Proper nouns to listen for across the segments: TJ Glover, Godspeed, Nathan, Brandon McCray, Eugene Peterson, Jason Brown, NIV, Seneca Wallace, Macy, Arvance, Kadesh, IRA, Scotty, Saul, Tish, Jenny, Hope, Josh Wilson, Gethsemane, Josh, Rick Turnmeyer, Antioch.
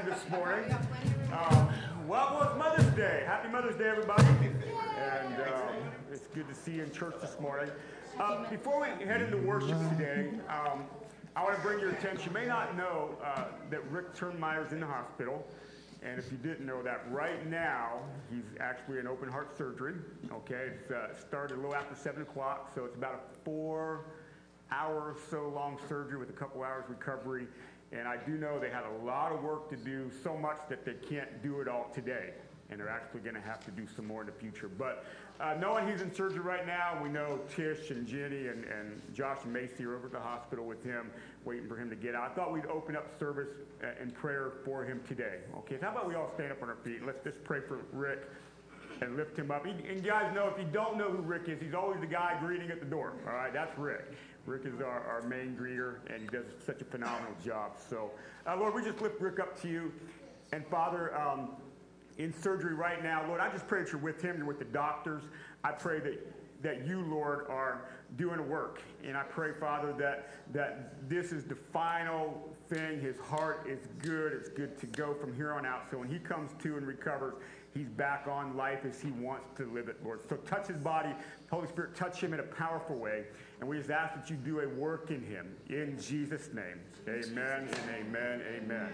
time this morning. Well, it's Mother's Day. Happy Mother's Day, everybody. And it's good to see you in church this morning. Before we head into worship today, I want to bring your attention. You may not know that Rick Turnmeyer is in the hospital. And if you didn't know that, right now, he's actually in open heart surgery. Okay, it's started a little after 7 o'clock, so it's about a 4 hour or so long surgery with a couple hours recovery. And I do know they had a lot of work to do, so much that they can't do it all today. And they're actually going to have to do some more in the future. But knowing he's in surgery right now, we know Tish and Jenny and Josh and Macy are over at the hospital with him, waiting for him to get out. I thought we'd open up service and prayer for him today. Okay, so how about we all stand up on our feet and let's just pray for Rick and lift him up. And guys know, if you don't know who Rick is, he's always the guy greeting at the door. All right, that's Rick. Rick is our main greeter, and he does such a phenomenal job. So, Lord, we just lift Rick up to you. And, Father, in surgery right now, Lord, I just pray that you're with him, you're with the doctors. I pray that you, Lord, are doing the work. And I pray, Father, that this is the final thing. His heart is good. It's good to go from here on out. So when he comes to and recovers, he's back on life as he wants to live it, Lord. So touch his body. Holy Spirit, touch him in a powerful way. And we just ask that you do a work in him. In Jesus' name, amen and amen, amen.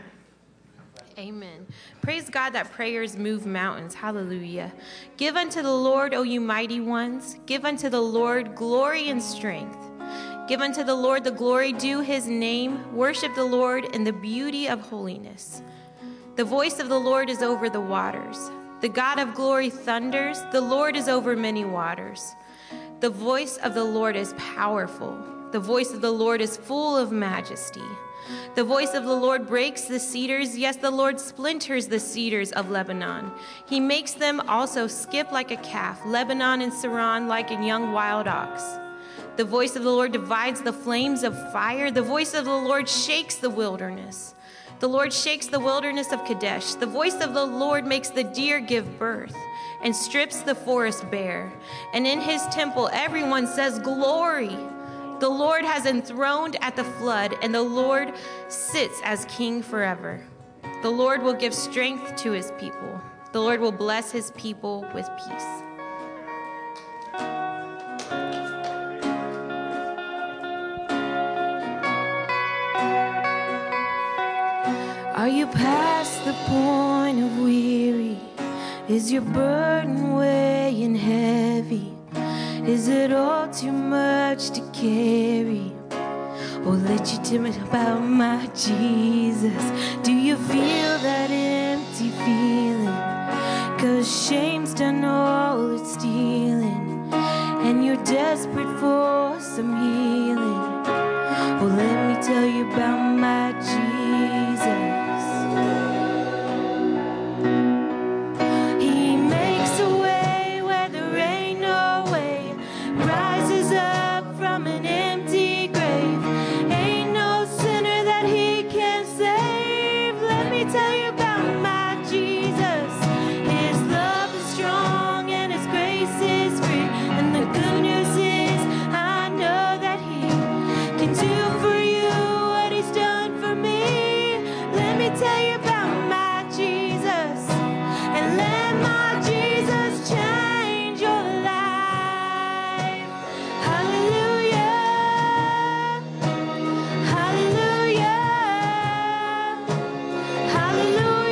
Amen. Praise God that prayers move mountains. Hallelujah. Give unto the Lord, O you mighty ones. Give unto the Lord glory and strength. Give unto the Lord the glory due his name. Worship the Lord in the beauty of holiness. The voice of the Lord is over the waters. The God of glory thunders. The Lord is over many waters. The voice of the Lord is powerful. The voice of the Lord is full of majesty. The voice of the Lord breaks the cedars. Yes, the Lord splinters the cedars of Lebanon. He makes them also skip like a calf, Lebanon and Saran like a young wild ox. The voice of the Lord divides the flames of fire. The voice of the Lord shakes the wilderness. The Lord shakes the wilderness of Kadesh. The voice of the Lord makes the deer give birth and strips the forest bare. And in his temple, everyone says, "Glory!" The Lord has enthroned at the flood, and the Lord sits as king forever. The Lord will give strength to his people. The Lord will bless his people with peace. Are you past the point of weary? Is your burden weighing heavy? Is it all too much to carry? Or let you tell me about my Jesus? Do you feel that empty feeling? 'Cause shame's done all it's stealing, and you're desperate for some healing. Well, let me tell you about my Jesus. He makes a way where there ain't no way. Rises up from an empty grave. Ain't no sinner that he can't save. Let me tell you about my Jesus. His love is strong and his grace is free. And the good news is I know that he can do for you what he's done for me. Let me tell you about my Jesus. And let my Jesus change your life. Hallelujah. Hallelujah. Hallelujah.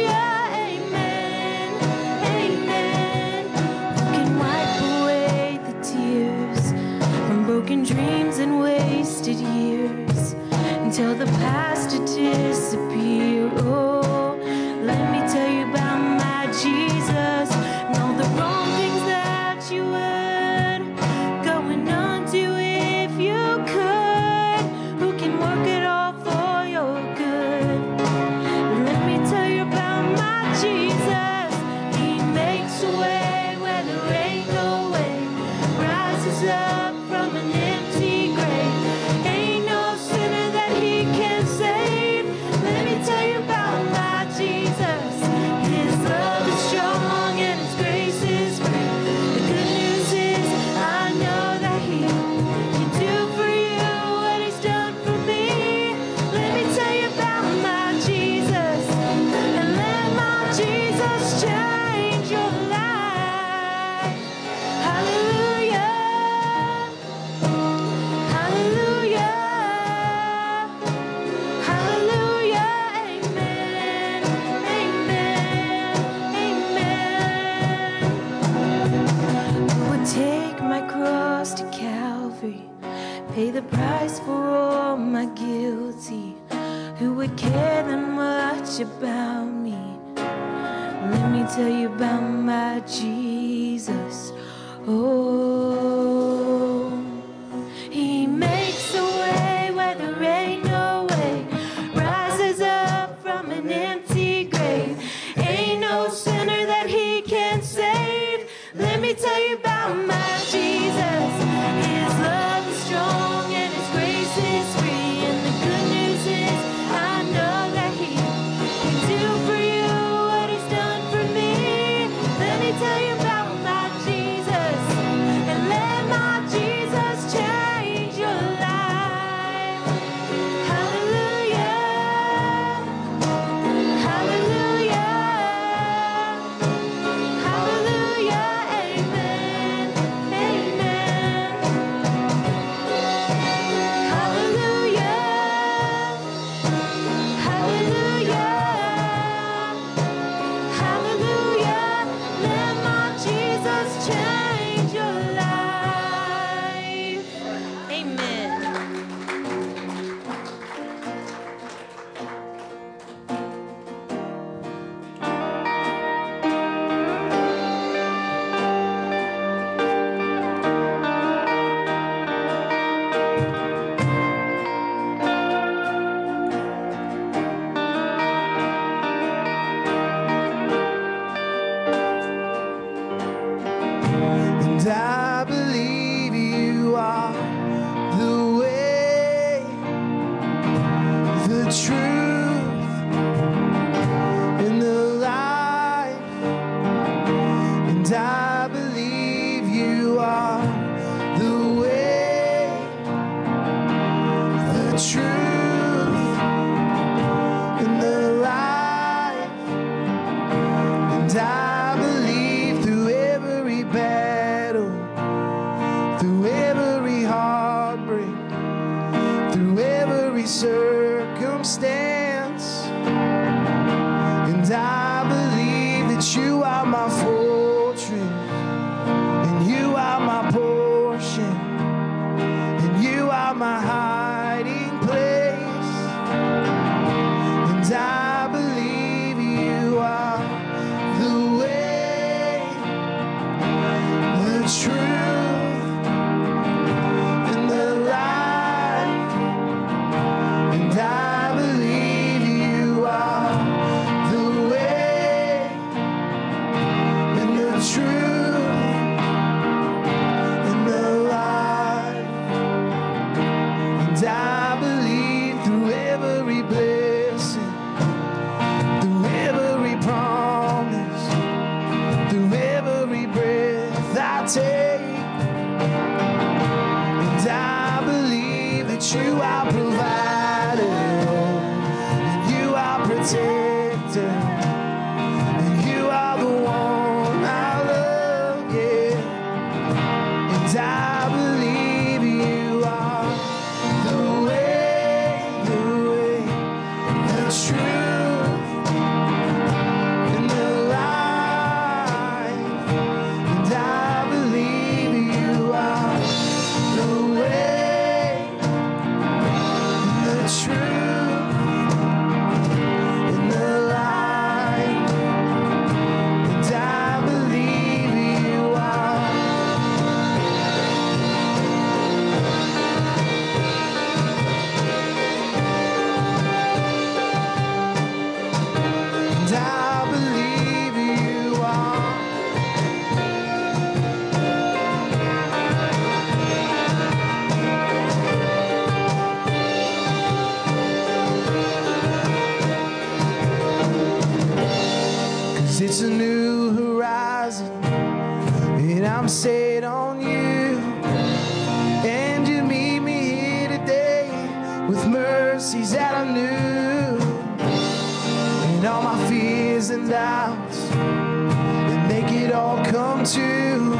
fears and doubts and make it all come true,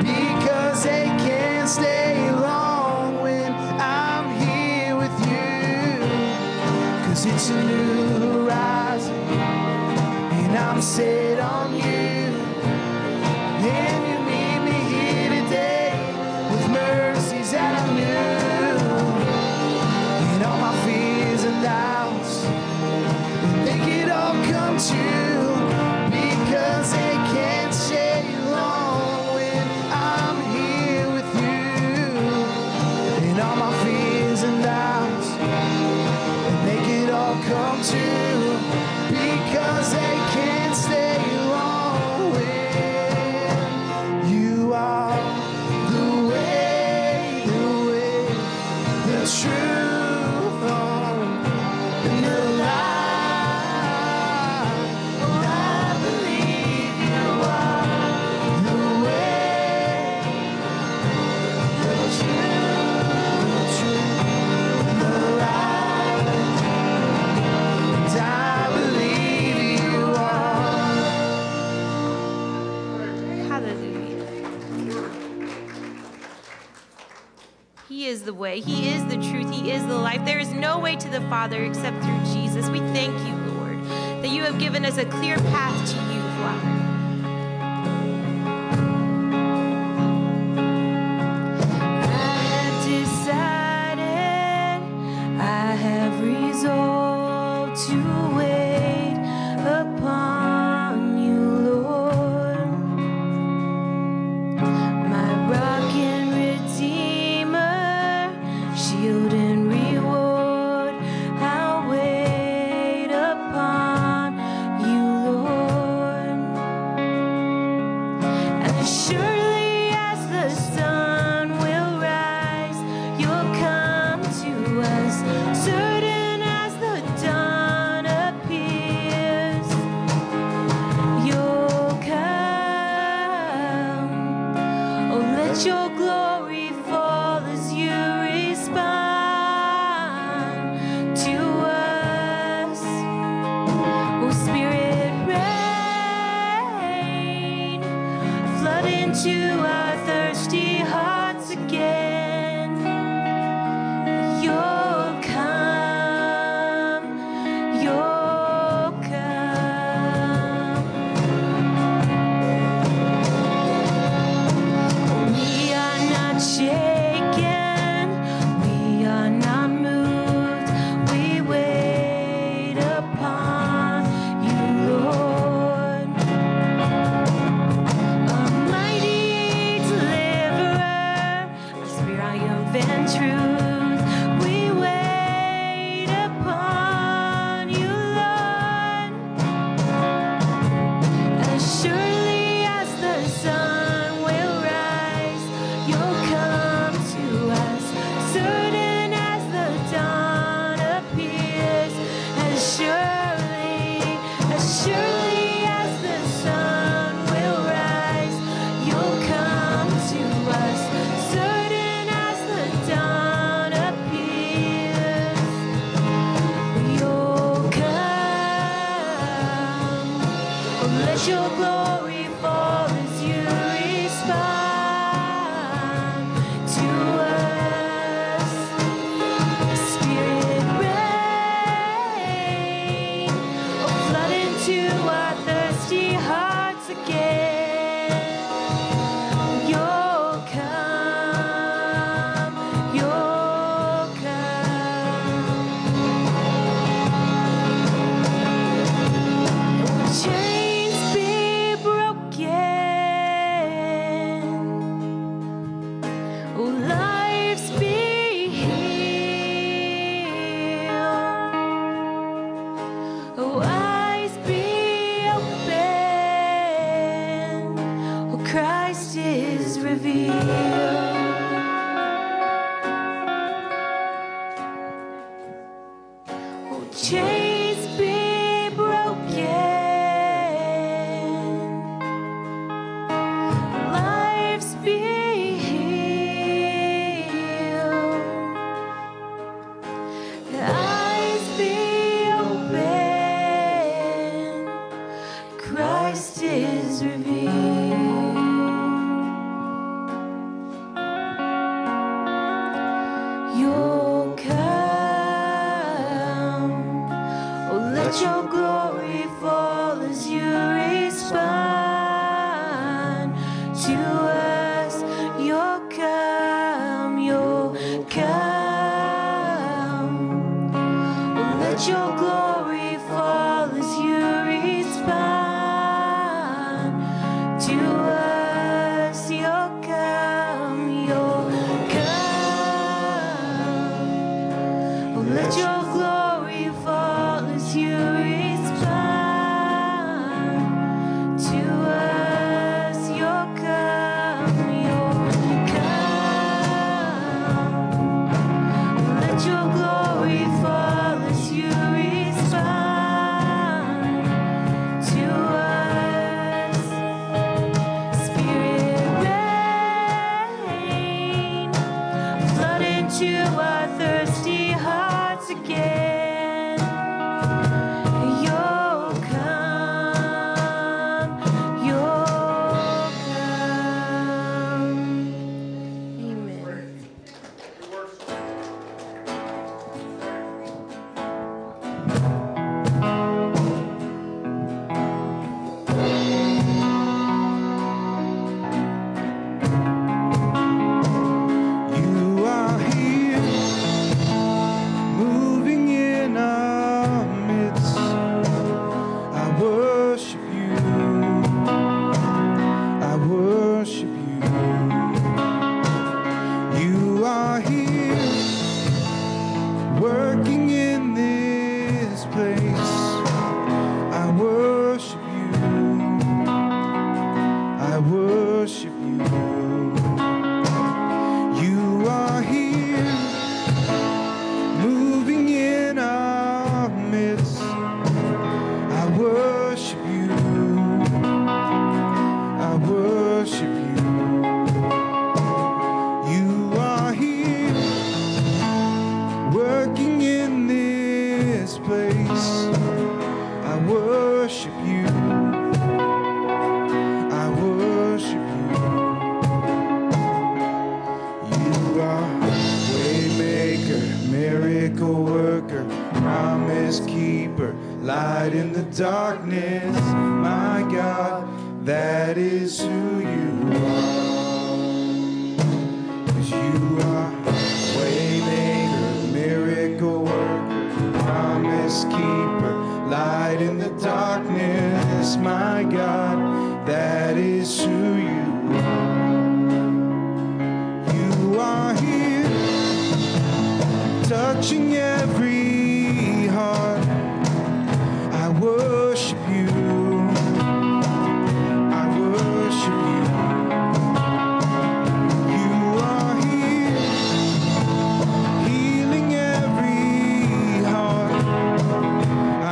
because they can't stay long when I'm here with you. Cause it's a new horizon and I'm set on you. And you meet me here today with mercies that I knew. And all my fears and doubts, make it all come true, because they can't stay long when I'm here with you. And all my fears and doubts, make it all come true, because they can't stay long. Is the way. He is the truth. He is the life. There is no way to the Father except through Jesus. We thank you, Lord, that you have given us a clear path to you, Father. I have decided, I have resolved to wait upon you, Lord, my rock and redeemer. Shield and reward, I'll wait upon you, Lord. As surely as the sun will rise, you'll come to us. Certain as the dawn appears, you'll come. Oh, let your glory fall as you respond to us. Oh, Spirit, rain, flood into our thirsty hearts again. You'll come, you'll come. We are not shaking. Your glory falls as you respond to us. Spirit, rain, oh, flood into our thirsty hearts again. You'll come, you'll come. Oh, change. Oh, chains be broken. Christ is revealed. You'll come, oh let your glory fall as you respond to us. You'll come, you'll come, oh let your glory fall as you respond to us. You'll come, you'll come. Let your glory fall as you respond to us. You'll come, let your glory fall as you respond to us. Spirit rain, flood into our thirsty hearts again. You'll come, you'll come. Amen. You are here, moving in our midst. I worship you. I worship you. You are here, working in this place. I worship you. I worship you. You are here, moving in our midst. I worship you. I worship you. You are here, working in this place. I worship you. I worship you. You are waymaker, miracle worker, promise keeper, light in the darkness. My God, that is who you are. 'Cause you are waymaker, miracle worker, promise keeper, light in the darkness. My God, that is who you are. You are here, touching every heart. I worship you. I worship you. You are here, healing every heart.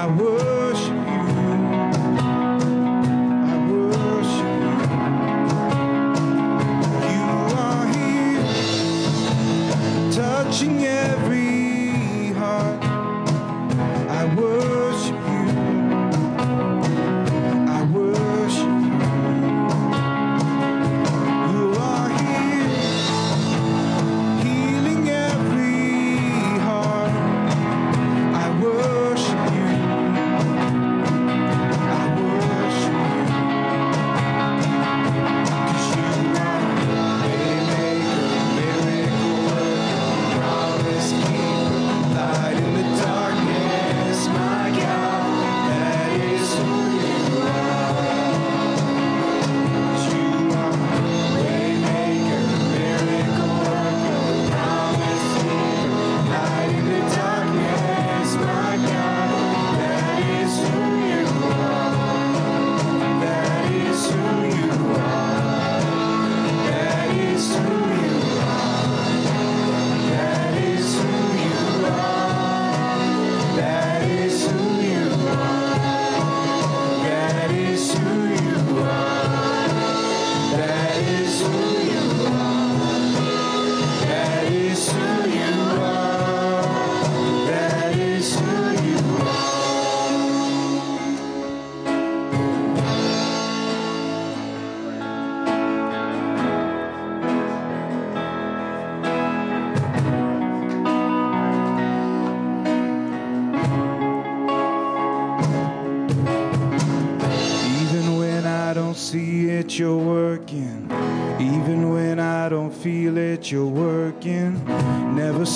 I worship you. I worship you. You are here, touching every heart. I worship you. don't see it, you're working. Even when I don't feel it, you're working. Never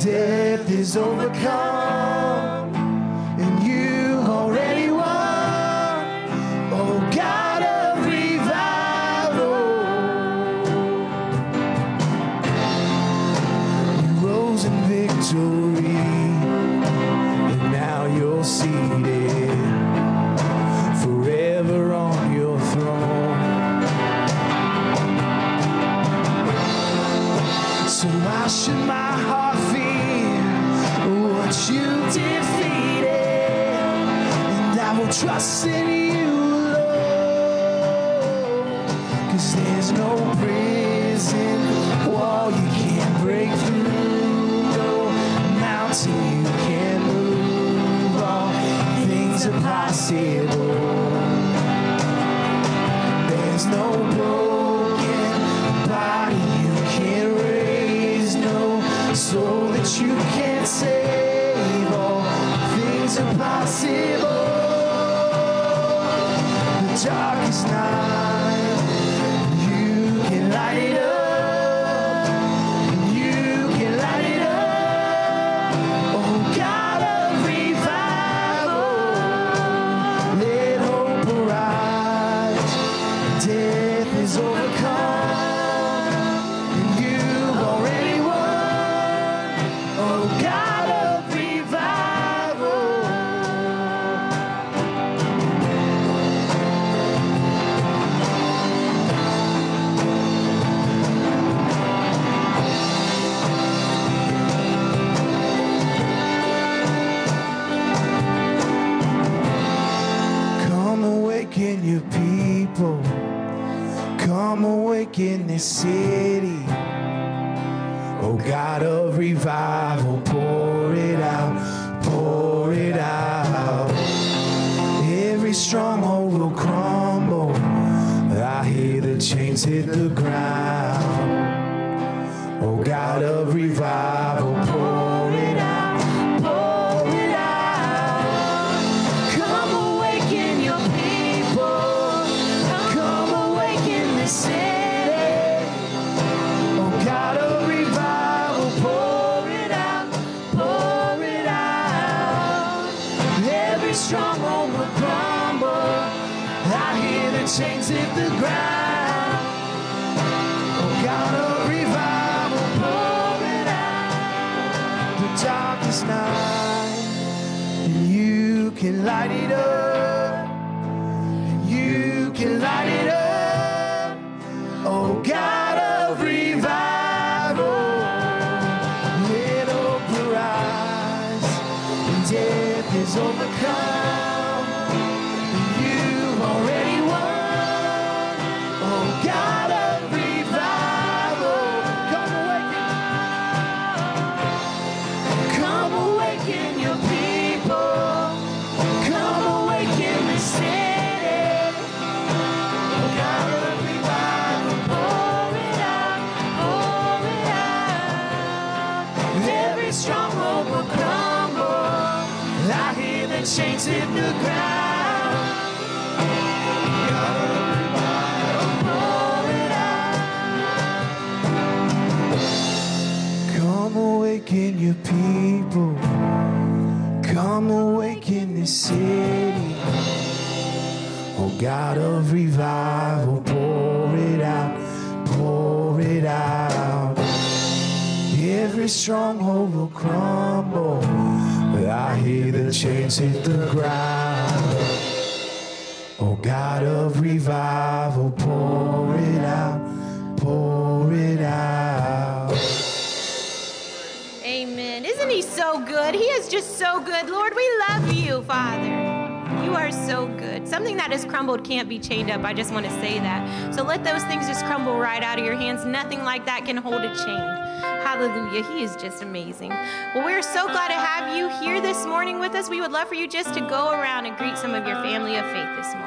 death is overcome, and you already won, oh God of revival. You rose in victory, and now you're seated forever on your throne. So why should my heart fear what you defeated? And I will trust in you, Lord. 'Cause there's no prison wall you can't break through, no mountain you can't move, all things are possible. There's no broken body you can't raise, no soul that you can't save, all things are possible. The darkest night, you can light it up. Come awake in this city, oh God of revival, pour it out, pour it out. Every stronghold will crumble, I hear the chains hit the ground. Oh God of revival, pour it out, pour it out. Come awake in your people, city. Oh God of revival, pour it out, pour it out. Every stronghold will crumble, I hear the chains hit the ground. Oh God of revival, pour it out. The darkest night, and you can light it up, and you can light it up. Oh God of revival, let hope arise, and death is overcome, and you already won. Oh God of revival, come awaken, come awaken your people, come awaken the city. Chains hit the ground. Come awaken your people, come awaken this city. Oh God of revival, pour it out, pour it out. every stronghold will crumble. But I hear the chains hit the ground. Oh God of revival, pour it out, pour it out. Amen. Isn't he so good? He is just so good. Lord, we love you, Father. You are so good. Something that has crumbled can't be chained up. I just want to say that. So let those things just crumble right out of your hands. Nothing like that can hold a chain. Hallelujah. He is just amazing. Well, we're so glad to have you here this morning with us. We would love for you just to go around and greet some of your family of faith this morning.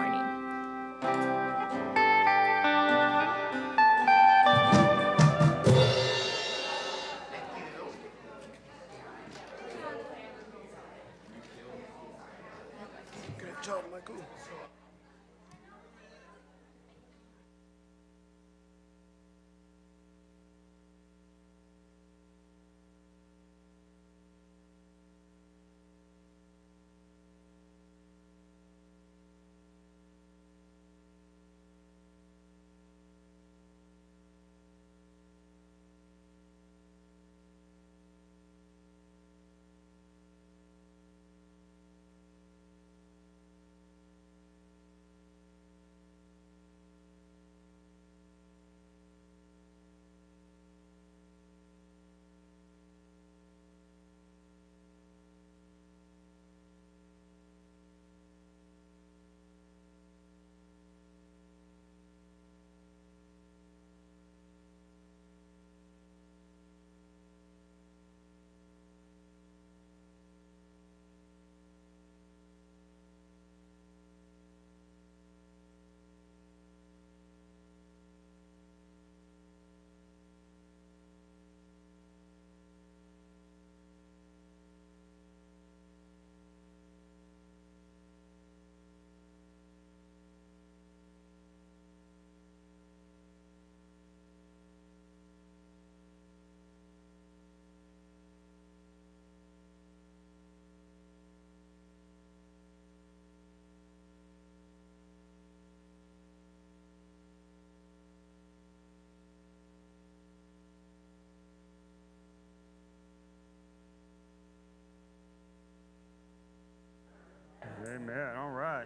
Amen. All right.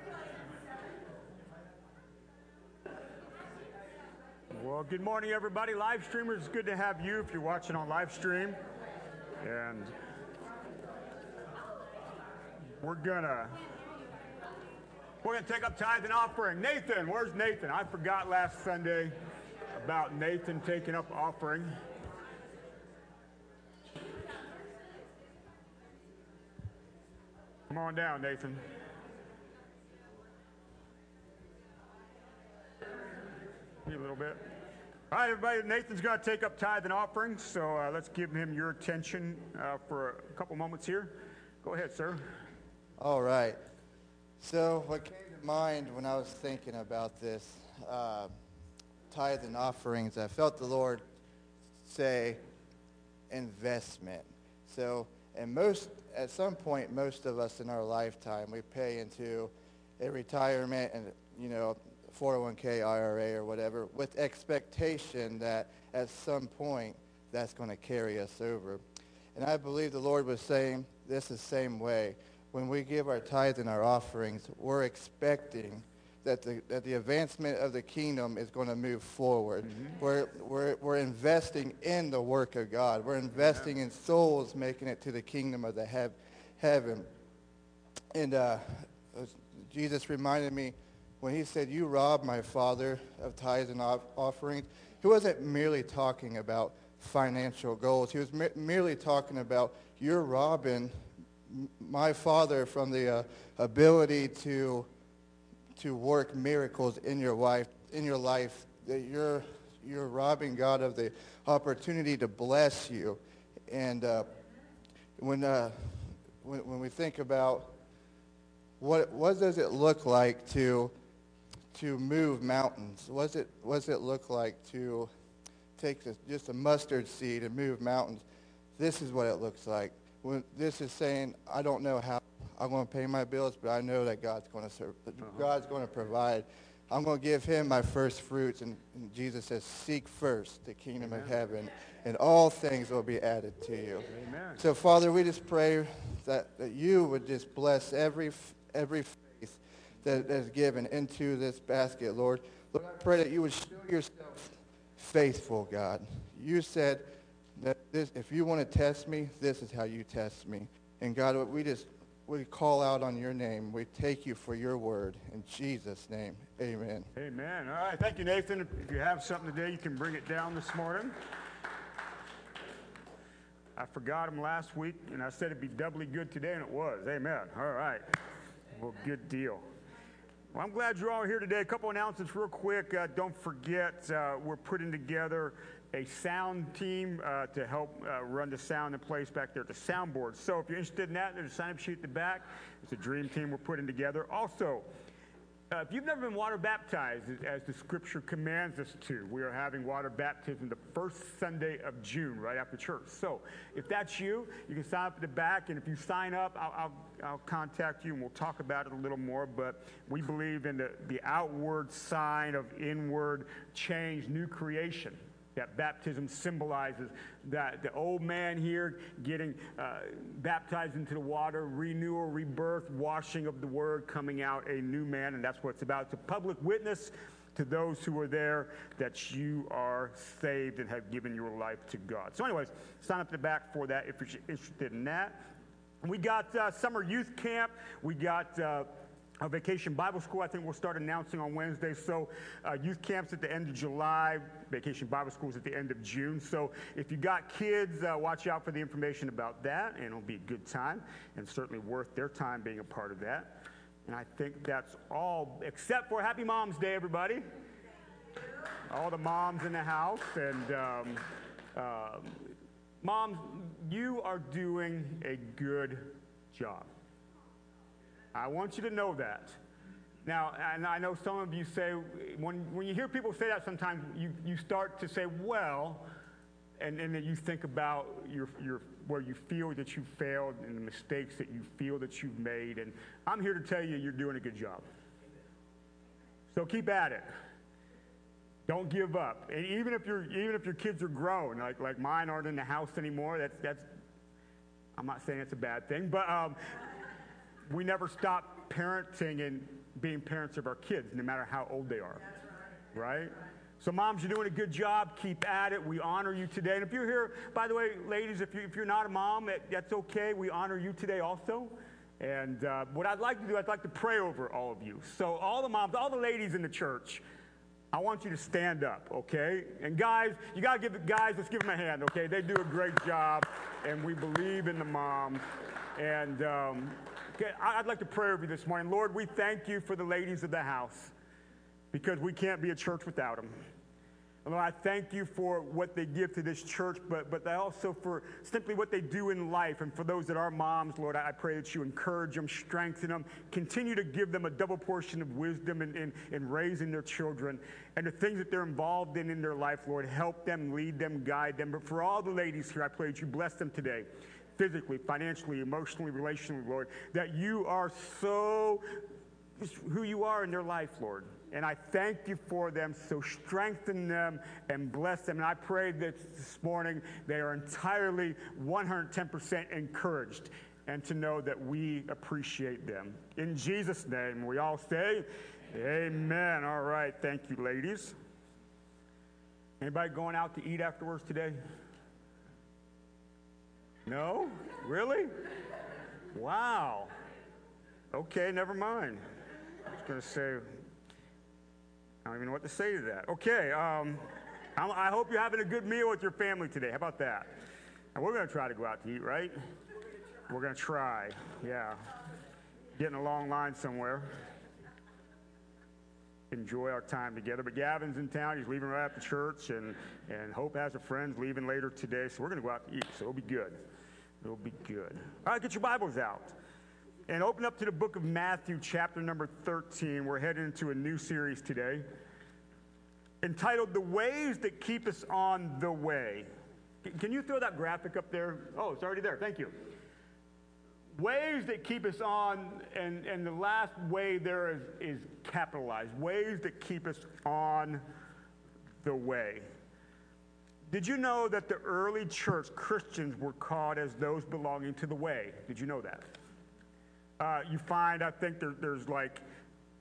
Well, good morning, everybody. Live streamers, it's good to have you if you're watching on live stream. And we're gonna take up tithe and offering. Nathan, where's Nathan? I forgot last Sunday about Nathan taking up offering. Come on down, Nathan. A little bit. All right, everybody, Nathan's going to take up tithe and offerings, so let's give him your attention for a couple moments here. Go ahead, sir. All right. So what came to mind when I was thinking about this tithe and offerings, I felt the Lord say investment. So at some point, most of us in our lifetime, we pay into a retirement and, 401k, IRA, or whatever, with expectation that at some point that's going to carry us over. And I believe the Lord was saying this the same way. When we give our tithe and our offerings, we're expecting that the advancement of the kingdom is going to move forward. Mm-hmm. We're investing in the work of God. We're investing in souls making it to the kingdom of the heaven. And Jesus reminded me, when he said, you robbed my father of tithes and offerings, he wasn't merely talking about financial goals. He was merely talking about, you're robbing my father from the ability to work miracles in your life. That you're robbing God of the opportunity to bless you. And when we think about what does it look like to move mountains? What does it look like to take just a mustard seed and move mountains? This is what it looks like. This is saying, I don't know how I'm going to pay my bills, but I know that God's going to provide. I'm going to give him my first fruits. And Jesus says, seek first the kingdom of heaven, and all things will be added to you. Amen. So, Father, we just pray that you would just bless every faith that is given into this basket, Lord. Lord, I pray that you would show yourself faithful, God. You said that this, if you want to test me, this is how you test me. And, God, we call out on your name. We take you for your word. In Jesus' name, amen. Amen. All right. Thank you, Nathan. If you have something today, you can bring it down this morning. I forgot them last week, and I said it'd be doubly good today, and it was. Amen. All right. Well, good deal. Well, I'm glad you're all here today. A couple announcements real quick. Don't forget, we're putting together a sound team to help run the sound in place back there at the soundboard. So if you're interested in that, there's a sign-up sheet at the back. It's a dream team we're putting together. Also, if you've never been water baptized, as the scripture commands us to, we are having water baptism the first Sunday of June, right after church. So if that's you, you can sign up at the back, and if you sign up, I'll contact you, and we'll talk about it a little more, but we believe in the outward sign of inward change, new creation. That baptism symbolizes that the old man here getting baptized into the water, renewal, rebirth, washing of the word, coming out a new man, and that's what it's about. It's a public witness to those who are there that you are saved and have given your life to God. So anyways, sign up at the back for that if you're interested in that. We got summer youth camp. We got a Vacation Bible School. I think we'll start announcing on Wednesday. So youth camps at the end of July, Vacation Bible Schools at the end of June. So if you got kids, watch out for the information about that, and it'll be a good time and certainly worth their time being a part of that. And I think that's all, except for Happy Mom's Day, everybody. All the moms in the house. And moms, you are doing a good job. I want you to know that. Now, and I know some of you say, when you hear people say that sometimes, you start to say, well, and then you think about your where you feel that you failed and the mistakes that you feel that you've made. And I'm here to tell you, you're doing a good job. So keep at it. Don't give up. And even if your kids are grown, like mine aren't in the house anymore, that's I'm not saying it's a bad thing, but we never stop parenting and being parents of our kids, no matter how old they are, right? So moms, you're doing a good job. Keep at it. We honor you today. And if you're here, by the way, ladies, if you're not a mom, that's okay. We honor you today also. And what I'd like to do, I'd like to pray over all of you. So all the moms, all the ladies in the church, I want you to stand up, okay? And guys, you got to give the guys, let's give them a hand, okay? They do a great job, and we believe in the moms. And okay, I'd like to pray over you this morning. Lord, we thank you for the ladies of the house because we can't be a church without them. And Lord, I thank you for what they give to this church, but also for simply what they do in life. And for those that are moms, Lord, I pray that you encourage them, strengthen them, continue to give them a double portion of wisdom in raising their children. And the things that they're involved in their life, Lord, help them, lead them, guide them. But for all the ladies here, I pray that you bless them today. Physically, financially, emotionally, relationally, Lord, that you are so who you are in their life, Lord. And I thank you for them, so strengthen them and bless them. And I pray that this morning they are entirely 110% encouraged and to know that we appreciate them. In Jesus' name, we all say amen. All right, thank you, ladies. Anybody going out to eat afterwards today? No? Really? Wow. Okay, never mind. I was going to say, I don't even know what to say to that. Okay, I hope you're having a good meal with your family today. How about that? And we're going to try to go out to eat, right? We're going to try, yeah. Get in a long line somewhere. Enjoy our time together. But Gavin's in town. He's leaving right after church, and Hope has a friend leaving later today. So we're going to go out to eat, so it'll be good. It'll be good. All right, get your Bibles out. And open up to the book of Matthew, chapter number 13. We're heading into a new series today entitled The Ways That Keep Us on the Way. Can you throw that graphic up there? Oh, it's already there. Thank you. ways that keep us on, and the last way there is capitalized, ways that keep us on the way. Did you know that the early church Christians were called as those belonging to the way? Did you know that? You find, I think there's like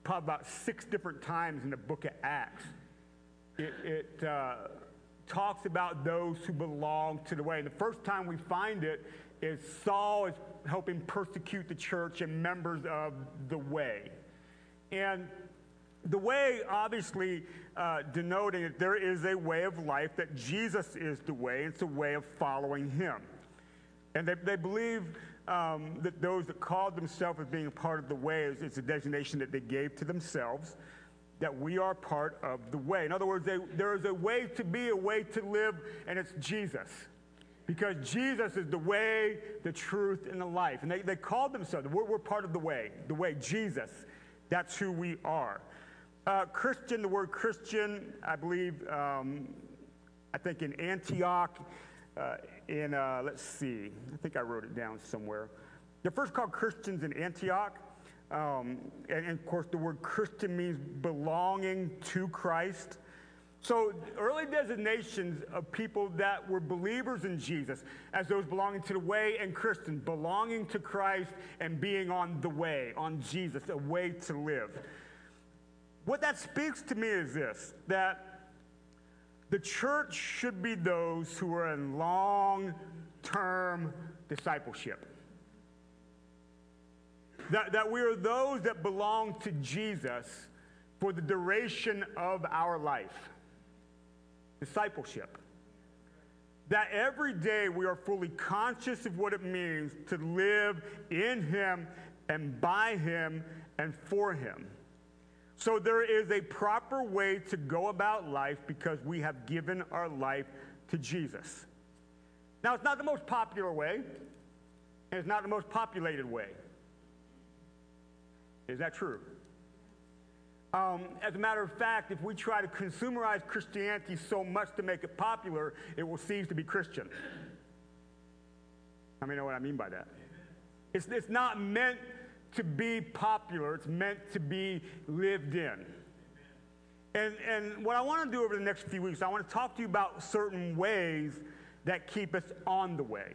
probably about 6 different times in the book of Acts. It talks about those who belong to the way. The first time we find it is Saul is helping persecute the church and members of the way. And the way, obviously, denoting that there is a way of life, that Jesus is the way. It's a way of following him. And they believe that those that called themselves as being a part of the way is a designation that they gave to themselves, that we are part of the way. In other words, there is a way to be, a way to live, and it's Jesus. Because Jesus is the way, the truth, and the life. And they called themselves, we're part of the way, Jesus. That's who we are. Christian, the word Christian, I believe, I think in Antioch, let's see, I think I wrote it down somewhere. They're first called Christians in Antioch. And of course, the word Christian means belonging to Christ. So early designations of people that were believers in Jesus as those belonging to the way and Christian, belonging to Christ and being on the way, on Jesus, a way to live. What that speaks to me is this, that the church should be those who are in long-term discipleship. That we are those that belong to Jesus for the duration of our life. Discipleship. That every day we are fully conscious of what it means to live in him and by him and for him. So there is a proper way to go about life because we have given our life to Jesus. Now, it's not the most popular way, and it's not the most populated way. Is that true? As a matter of fact, if we try to consumerize Christianity so much to make it popular, it will cease to be Christian. I mean, you know what I mean by that. It's not meant to be popular. It's meant to be lived in. And what I want to do over the next few weeks, I want to talk to you about certain ways that keep us on the way.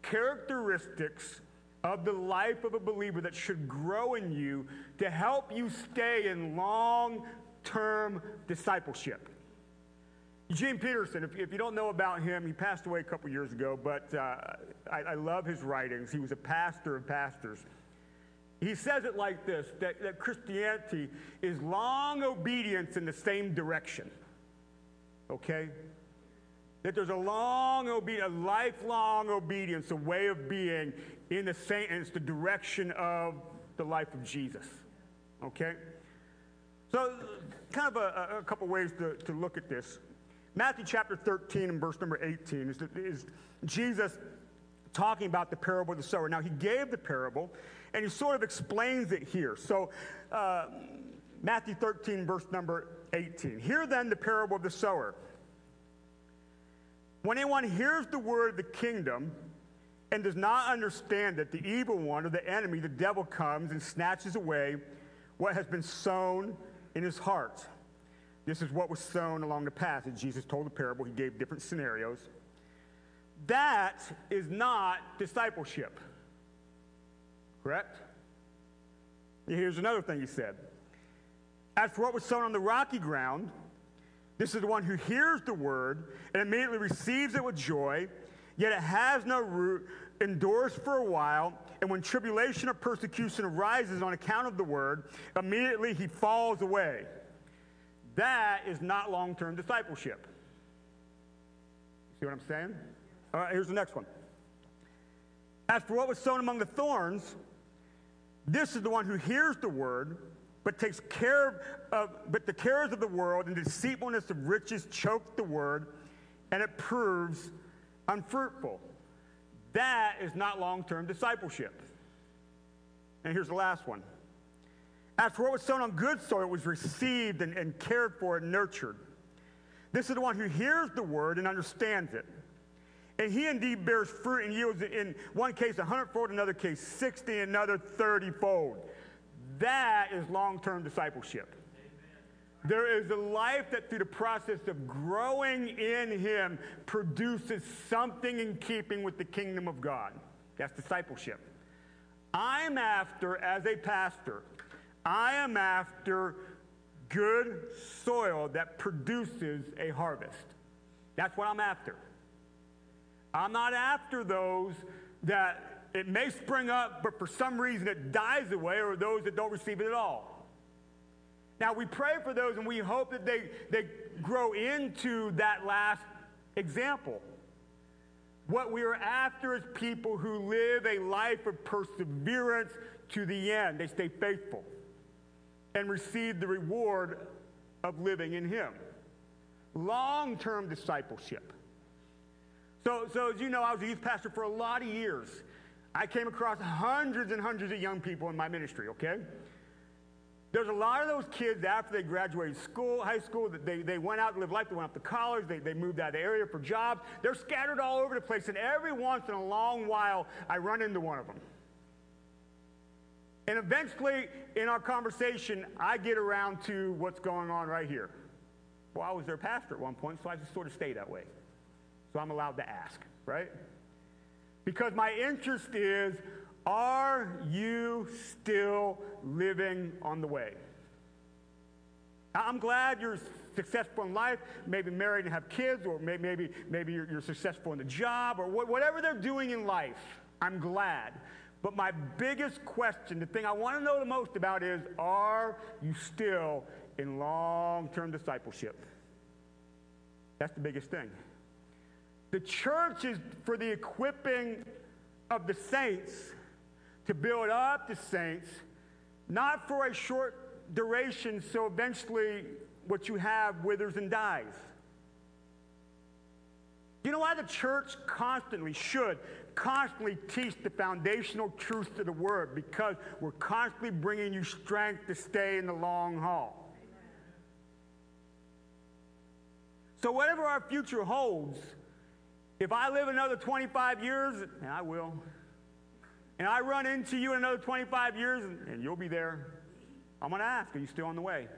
Characteristics of the life of a believer that should grow in you to help you stay in long-term discipleship. Eugene Peterson, if you don't know about him, he passed away a couple years ago, but I love his writings. He was a pastor of pastors. He says it like this, that Christianity is long obedience in the same direction, okay? That there's a long obedience, a lifelong obedience, a way of being in the same, and it's the direction of the life of Jesus, okay? So kind of a couple ways to look at this. Matthew chapter 13 and verse number 18 is Jesus talking about the parable of the sower. Now, he gave the parable, and he sort of explains it here. So Matthew 13, verse number 18. Hear then the parable of the sower. When anyone hears the word of the kingdom and does not understand it, the evil one or the enemy, the devil, comes and snatches away what has been sown in his heart. This is what was sown along the path. And Jesus told the parable. He gave different scenarios. That is not discipleship. Correct? Here's another thing he said. As for what was sown on the rocky ground, this is the one who hears the word and immediately receives it with joy, yet it has no root, endures for a while, and when tribulation or persecution arises on account of the word, immediately he falls away. That is not long-term discipleship. See what I'm saying? All right, here's the next one. As for what was sown among the thorns, this is the one who hears the word, but takes care of, but the cares of the world and the deceitfulness of riches choke the word, and it proves unfruitful. That is not long-term discipleship. And here's the last one. As for what was sown on good soil, it was received and cared for and nurtured. This is the one who hears the word and understands it. And he indeed bears fruit and yields in one case 100-fold, another case 60, another 30-fold. That is long-term discipleship. There is a life that through the process of growing in him produces something in keeping with the kingdom of God. That's discipleship. I'm after, as a pastor, I am after good soil that produces a harvest. That's what I'm after. I'm not after those that it may spring up, but for some reason it dies away, or those that don't receive it at all. Now, we pray for those, and we hope that they grow into that last example. What we are after is people who live a life of perseverance to the end. They stay faithful and receive the reward of living in him. Long-term discipleship. So as you know, I was a youth pastor for a lot of years. I came across hundreds and hundreds of young people in my ministry, okay? There's a lot of those kids after they graduated high school, that they went out and lived life, they went up to college, they moved out of the area for jobs. They're scattered all over the place, and every once in a long while, I run into one of them. And eventually, in our conversation, I get around to what's going on right here. Well, I was their pastor at one point, so I just sort of stay that way. So I'm allowed to ask, right? Because my interest is, are you still living on the way? I'm glad you're successful in life, maybe married and have kids, or maybe you're successful in the job, or whatever they're doing in life. I'm glad. But my biggest question, the thing I want to know the most about is, are you still in long-term discipleship? That's the biggest thing. The church is for the equipping of the saints to build up the saints, not for a short duration, so eventually what you have withers and dies. You know why the church should constantly teach the foundational truth to the word? Because we're constantly bringing you strength to stay in the long haul. So whatever our future holds, if I live another 25 years, and I will, and I run into you in another 25 years, and you'll be there, I'm going to ask, are you still on the way?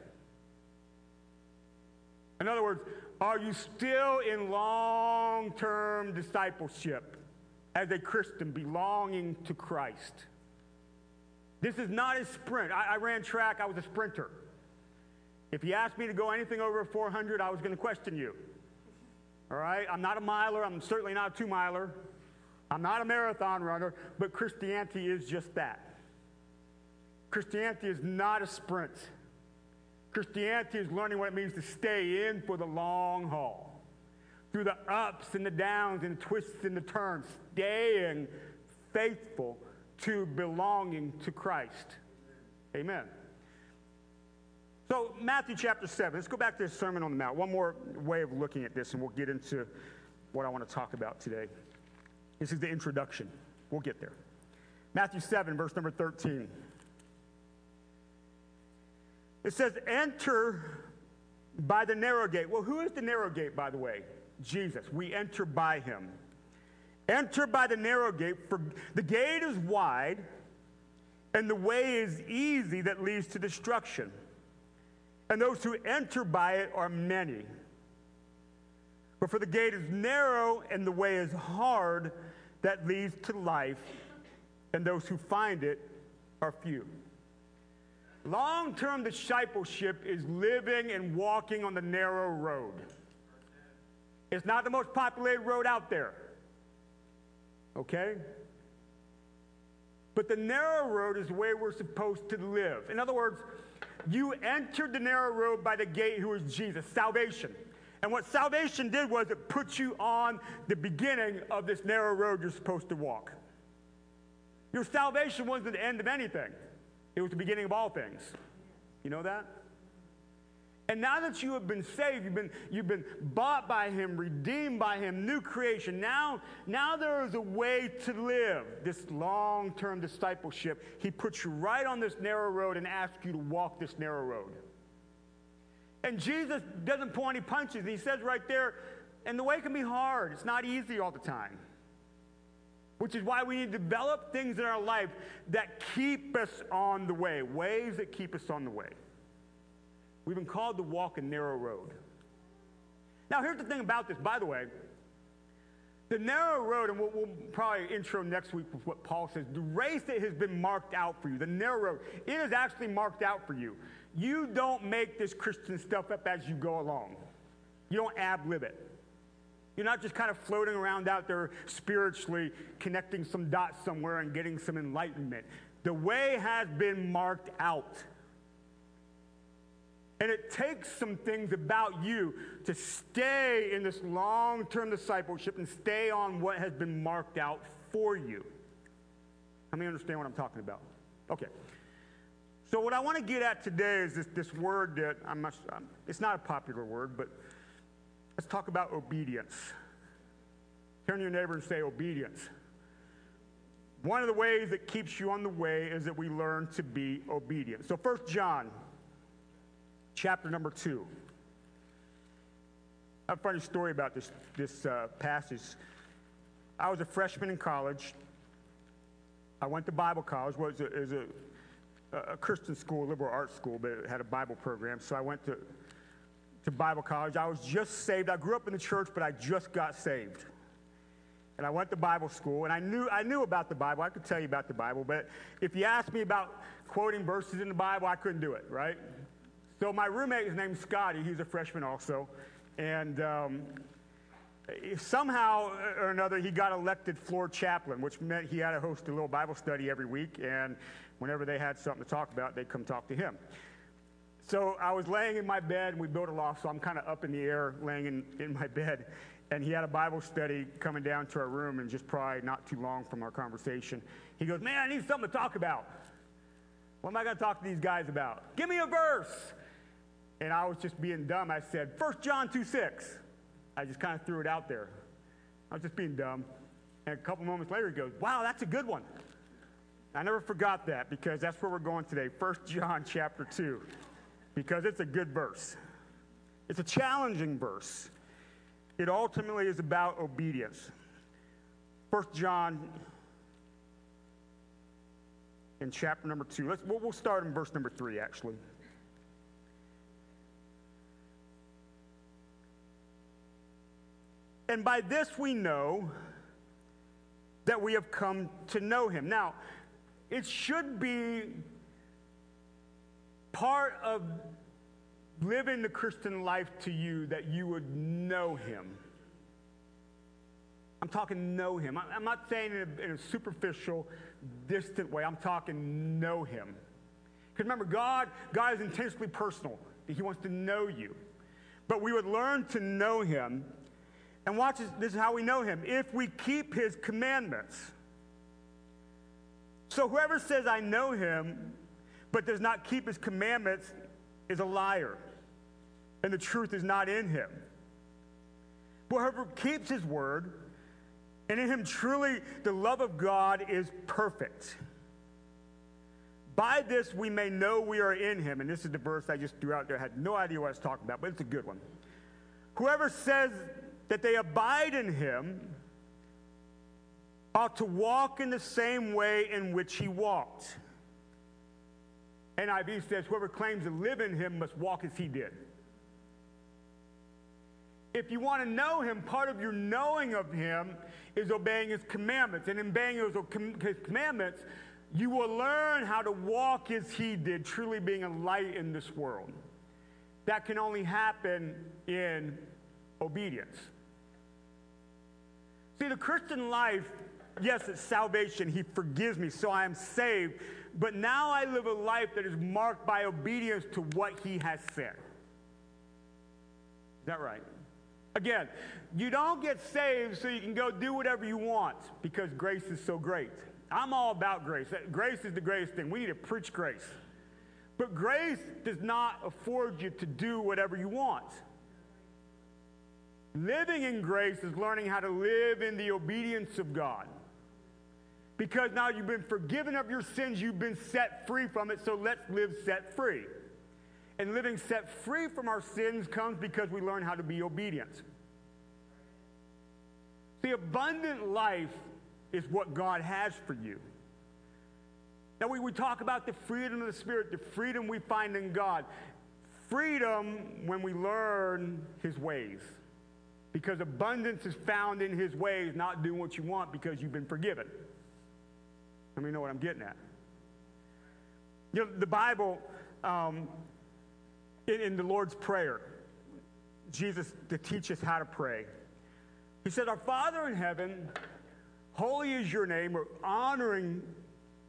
In other words, are you still in long-term discipleship as a Christian belonging to Christ? This is not a sprint. I ran track. I was a sprinter. If you asked me to go anything over 400, I was going to question you. All right? I'm not a miler. I'm certainly not a two-miler. I'm not a marathon runner, but Christianity is just that. Christianity is not a sprint. Christianity is learning what it means to stay in for the long haul. Through the ups and the downs and the twists and the turns, staying faithful to belonging to Christ. Amen. So Matthew chapter 7, let's go back to the Sermon on the Mount. One more way of looking at this, and we'll get into what I want to talk about today. This is the introduction. We'll get there. Matthew 7, verse number 13. It says, enter by the narrow gate. Well, who is the narrow gate, by the way? Jesus. We enter by him. Enter by the narrow gate, for the gate is wide, and the way is easy that leads to destruction. And those who enter by it are many. But for the gate is narrow and the way is hard that leads to life, and those who find it are few. Long-term discipleship is living and walking on the narrow road. It's not the most populated road out there. Okay? But the narrow road is where we're supposed to live. In other words, you entered the narrow road by the gate who is Jesus, salvation. And what salvation did was it put you on the beginning of this narrow road you're supposed to walk. Your salvation wasn't the end of anything. It was the beginning of all things. You know that? And now that you have been saved, you've been bought by him, redeemed by him, new creation. Now there is a way to live this long-term discipleship. He puts you right on this narrow road and asks you to walk this narrow road. And Jesus doesn't pull any punches. He says right there, And the way can be hard. It's not easy all the time. Which is why we need to develop things in our life that keep us on the way, ways that keep us on the way. We've been called to walk a narrow road. Now, here's the thing about this, by the way. The narrow road, and we'll probably intro next week with what Paul says, the race that has been marked out for you, the narrow road, it is actually marked out for you. You don't make this Christian stuff up as you go along. You don't ad-lib it. You're not just kind of floating around out there spiritually, connecting some dots somewhere and getting some enlightenment. The way has been marked out. And it takes some things about you to stay in this long-term discipleship and stay on what has been marked out for you. How many understand what I'm talking about? Okay. So what I want to get at today is this word that it's not a popular word, but let's talk about obedience. Turn to your neighbor and say obedience. One of the ways that keeps you on the way is that we learn to be obedient. So 1 John chapter number 2. I have a funny story about this passage. I was a freshman in college. I went to Bible college. Well, it was a Christian school, liberal arts school, but it had a Bible program. So I went to Bible college. I was just saved. I grew up in the church, but I just got saved. And I went to Bible school, and I knew about the Bible. I could tell you about the Bible, but if you asked me about quoting verses in the Bible, I couldn't do it, right? So my roommate is named Scotty. He's a freshman also. And somehow or another, he got elected floor chaplain, which meant he had to host a little Bible study every week. And whenever they had something to talk about, they'd come talk to him. So I was laying in my bed, and we built a loft, so I'm kind of up in the air laying in my bed. And he had a Bible study coming down to our room, and just probably not too long from our conversation. He goes, man, I need something to talk about. What am I going to talk to these guys about? Give me a verse. And I was just being dumb. I said, 1 John 2:6. I just kind of threw it out there. I was just being dumb. And a couple moments later, he goes, wow, that's a good one. I never forgot that, because that's where we're going today, 1 John chapter 2. Because it's a good verse. It's a challenging verse. It ultimately is about obedience. 1 John in chapter number 2. We'll start in verse number 3, actually. And by this we know that we have come to know him. Now, it should be part of living the Christian life to you that you would know him. I'm talking know him. I'm not saying in a superficial, distant way. I'm talking know him. Because remember, God is intensely personal. He wants to know you. But we would learn to know him. And watch this. This is how we know him. If we keep his commandments. So whoever says, I know him, but does not keep his commandments is a liar, and the truth is not in him. But whoever keeps his word, and in him truly the love of God is perfect. By this we may know we are in him. And this is the verse I just threw out there. I had no idea what I was talking about, but it's a good one. Whoever says that they abide in him ought to walk in the same way in which he walked. NIV says, whoever claims to live in him must walk as he did. If you want to know him, part of your knowing of him is obeying his commandments. And in obeying his commandments, you will learn how to walk as he did, truly being a light in this world. That can only happen in obedience. See, the Christian life, yes, it's salvation. He forgives me, so I am saved. But now I live a life that is marked by obedience to what he has said. Is that right? Again, you don't get saved so you can go do whatever you want, because grace is so great. I'm all about grace. Grace is the greatest thing. We need to preach grace. But grace does not afford you to do whatever you want. Living in grace is learning how to live in the obedience of God. Because now you've been forgiven of your sins, you've been set free from it, so let's live set free. And living set free from our sins comes because we learn how to be obedient. The abundant life is what God has for you. Now, we talk about the freedom of the Spirit, the freedom we find in God. Freedom when we learn His ways. Because abundance is found in His ways, not doing what you want because you've been forgiven. Let me know what I'm getting at. You know, the Bible, in the Lord's Prayer, Jesus, to teach us how to pray. He said, "Our Father in heaven, holy is your name." We're honoring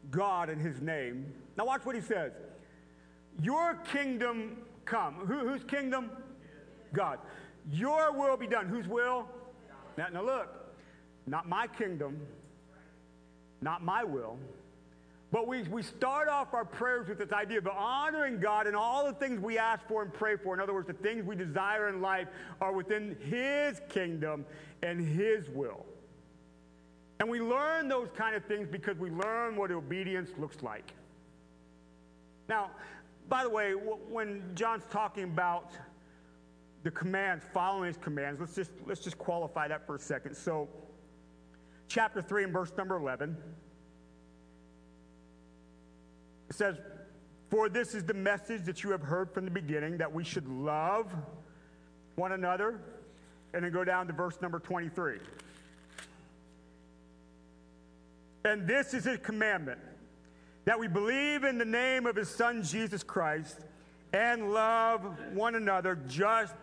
God in His name. Now watch what He says. Your kingdom come. Whose kingdom? God. Your will be done. Whose will? Now look, not my kingdom, not my will. But we start off our prayers with this idea of honoring God in all the things we ask for and pray for. In other words, the things we desire in life are within His kingdom and His will. And we learn those kind of things because we learn what obedience looks like. Now, by the way, when John's talking about the commands, following His commands, let's just qualify that for a second. So, chapter 3 and verse number 11, it says, "For this is the message that you have heard from the beginning, that we should love one another." And then go down to verse number 23. "And this is His commandment, that we believe in the name of His Son, Jesus Christ, and love one another just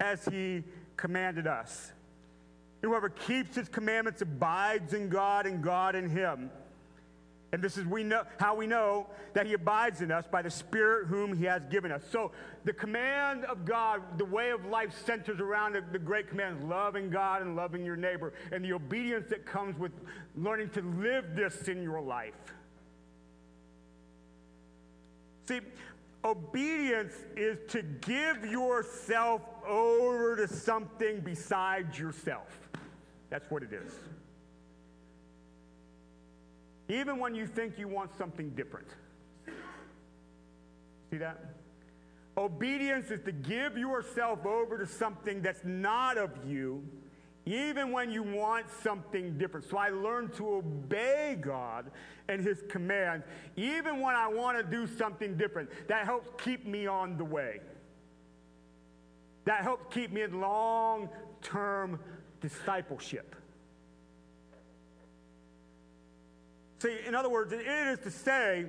as He commanded us. Whoever keeps His commandments abides in God, and God in him. And this is how we know that He abides in us, by the Spirit whom He has given us." So the command of God, the way of life, centers around the great commands, loving God and loving your neighbor, and the obedience that comes with learning to live this in your life. See, obedience is to give yourself over to something besides yourself. That's what it is. Even when you think you want something different. See that? Obedience is to give yourself over to something that's not of you, even when you want something different. So I learned to obey God and His command, even when I want to do something different. That helps keep me on the way. That helps keep me in long-term discipleship. See, in other words, it is to say,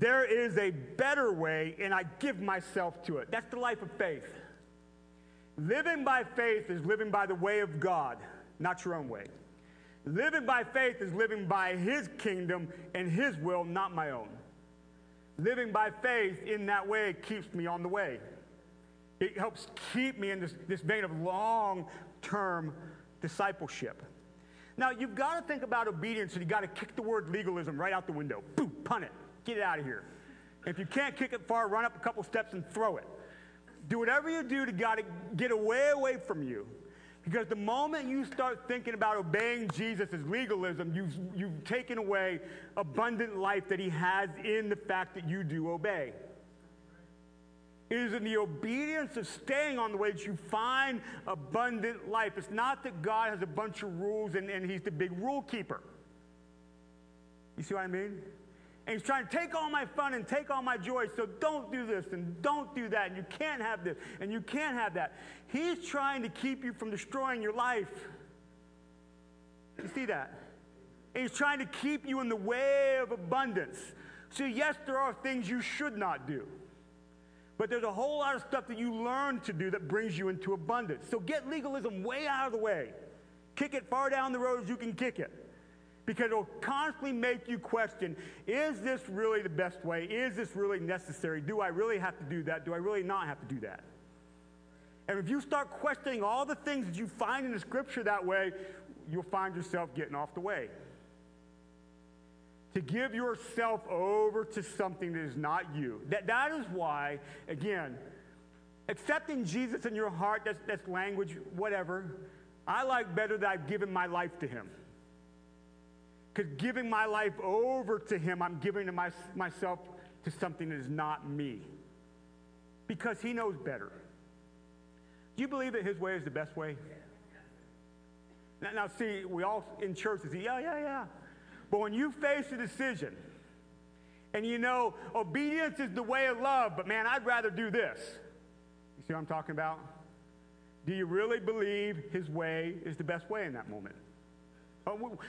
there is a better way, and I give myself to it. That's the life of faith. Living by faith is living by the way of God, not your own way. Living by faith is living by His kingdom and His will, not my own. Living by faith in that way keeps me on the way. It helps keep me in this vein of long-term discipleship. Now, you've got to think about obedience, and you've got to kick the word legalism right out the window. Boom, punt it. Get it out of here. If you can't kick it far, run up a couple steps and throw it. Do whatever you do to get away from you. Because the moment you start thinking about obeying Jesus as legalism, you've taken away abundant life that He has in the fact that you do obey. It is in the obedience of staying on the way that you find abundant life. It's not that God has a bunch of rules and He's the big rule keeper. You see what I mean? And He's trying to take all my fun and take all my joy, so don't do this and don't do that, and you can't have this and you can't have that. He's trying to keep you from destroying your life. You see that? And He's trying to keep you in the way of abundance. So yes, there are things you should not do. But there's a whole lot of stuff that you learn to do that brings you into abundance. So get legalism way out of the way. Kick it far down the road as you can kick it. Because it'll constantly make you question, is this really the best way? Is this really necessary? Do I really have to do that? Do I really not have to do that? And if you start questioning all the things that you find in the Scripture that way, you'll find yourself getting off the way. To give yourself over to something that is not you. That is why, again, accepting Jesus in your heart, that's language, whatever. I like better that I've given my life to Him. Because giving my life over to Him, I'm giving to myself to something that is not me. Because He knows better. Do you believe that His way is the best way? Now see, we all in church say, yeah. But when you face a decision, and you know, obedience is the way of love, but man, I'd rather do this. You see what I'm talking about? Do you really believe his way is the best way in that moment?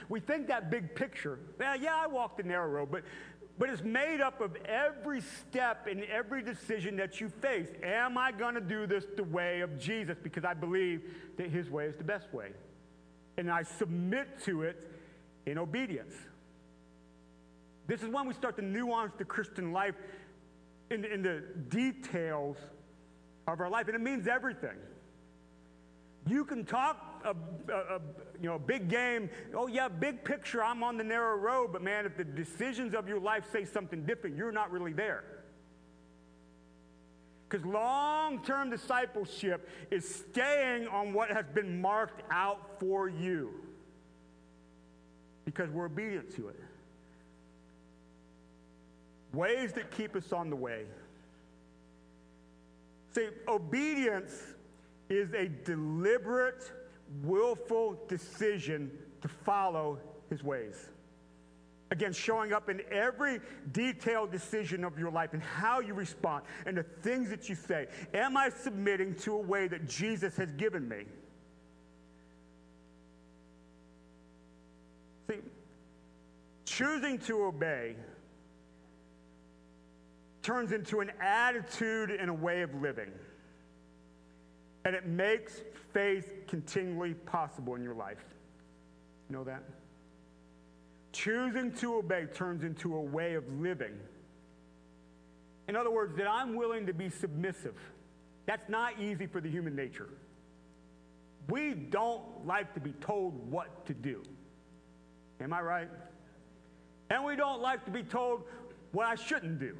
We think that big picture. Yeah, I walk the narrow road, but it's made up of every step and every decision that you face. Am I going to do this the way of Jesus? Because I believe that his way is the best way. And I submit to it in obedience. This is when we start to nuance the Christian life in the details of our life, and it means everything. You can talk a big game. Oh yeah, big picture. I'm on the narrow road, but man, if the decisions of your life say something different, you're not really there. Because long-term discipleship is staying on what has been marked out for you, because we're obedient to it. Ways that keep us on the way. See, obedience is a deliberate, willful decision to follow his ways. Again, showing up in every detailed decision of your life and how you respond and the things that you say. Am I submitting to a way that Jesus has given me? See, choosing to obey turns into an attitude and a way of living. And it makes faith continually possible in your life. You know that? Choosing to obey turns into a way of living. In other words, that I'm willing to be submissive. That's not easy for the human nature. We don't like to be told what to do. Am I right? And we don't like to be told what I shouldn't do.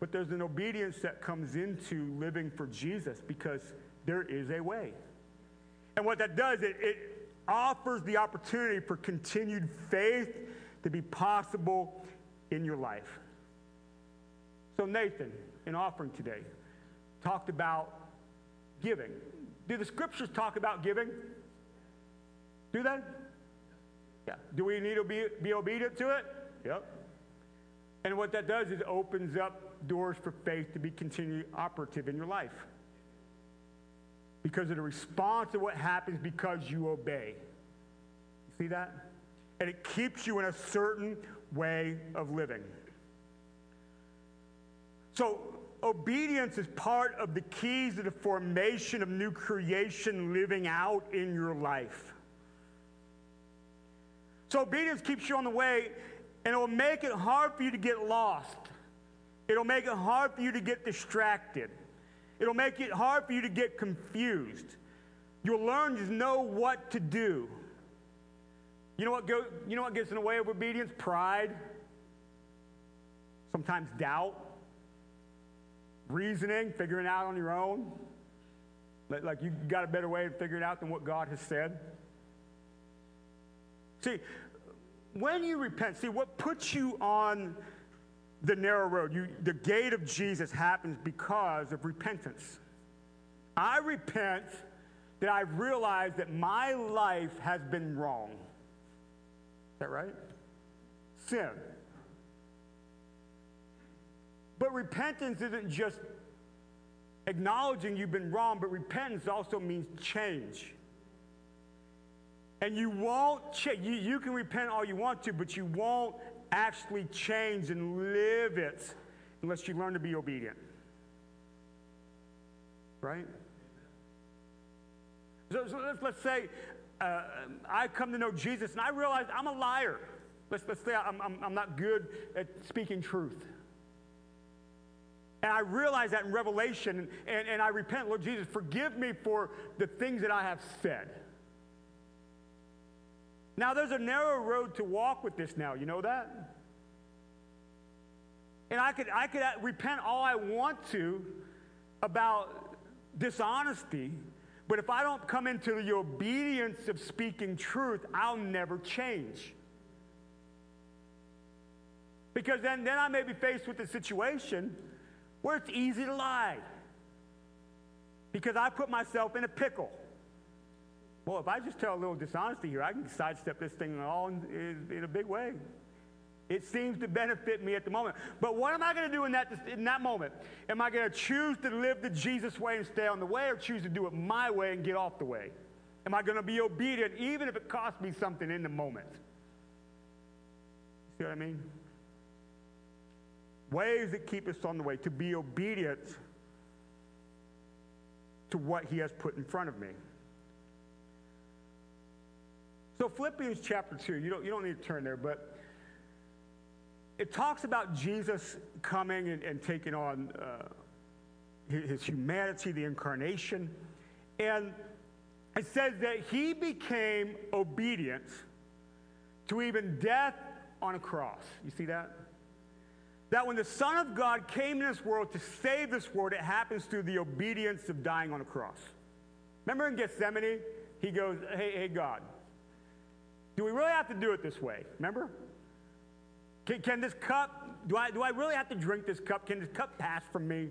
But there's an obedience that comes into living for Jesus, because there is a way. And what that does, it offers the opportunity for continued faith to be possible in your life. So Nathan, in offering today, talked about giving. Do the scriptures talk about giving? Do they? Yeah. Do we need to be obedient to it? Yep. And what that does is opens up doors for faith to be continually operative in your life, because of the response to what happens because you obey. You see that? And it keeps you in a certain way of living. So obedience is part of the keys to the formation of new creation living out in your life. So obedience keeps you on the way, and it will make it hard for you to get lost. It'll make it hard for you to get distracted. It'll make it hard for you to get confused. You'll learn to know what to do. You know what gets in the way of obedience? Pride. Sometimes doubt. Reasoning, figuring it out on your own. Like you've got a better way of figuring it out than what God has said. See, when you repent, see, what puts you on the narrow road, the gate of Jesus, happens because of repentance. I repent that I realize that my life has been wrong. Is that right? Sin. But repentance isn't just acknowledging you've been wrong, but repentance also means change. And you won't change. You can repent all you want to, but you won't actually change and live it unless you learn to be obedient. Right? So let's say I come to know Jesus and I realize I'm a liar. Let's say I'm not good at speaking truth. And I realize that in Revelation, and I repent. Lord Jesus, forgive me for the things that I have said. Now, there's a narrow road to walk with this now. You know that? And I could repent all I want to about dishonesty, but if I don't come into the obedience of speaking truth, I'll never change. Because then I may be faced with a situation where it's easy to lie, because I put myself in a pickle. boy, if I just tell a little dishonesty here, I can sidestep this thing all in a big way. It seems to benefit me at the moment. But what am I going to do in that moment? Am I going to choose to live the Jesus way and stay on the way, or choose to do it my way and get off the way? Am I going to be obedient even if it costs me something in the moment? See what I mean? Ways that keep us on the way, to be obedient to what he has put in front of me. So Philippians chapter 2, you don't need to turn there, but it talks about Jesus coming and taking on his humanity, the incarnation. And it says that he became obedient to even death on a cross. You see that? That when the Son of God came in this world to save this world, it happens through the obedience of dying on a cross. Remember in Gethsemane, he goes, hey, God, do we really have to do it this way? Remember? Can this cup, do I really have to drink this cup? Can this cup pass from me?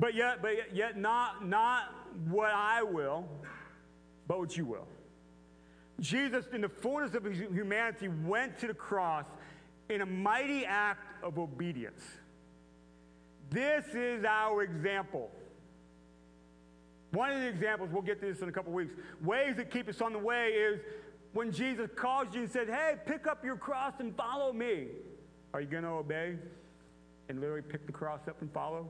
But yet not what I will, but what you will. Jesus, in the fullness of his humanity, went to the cross in a mighty act of obedience. This is our example. One of the examples, we'll get to this in a couple weeks, ways that keep us on the way is when Jesus calls you and said, hey, pick up your cross and follow me. Are you going to obey and literally pick the cross up and follow?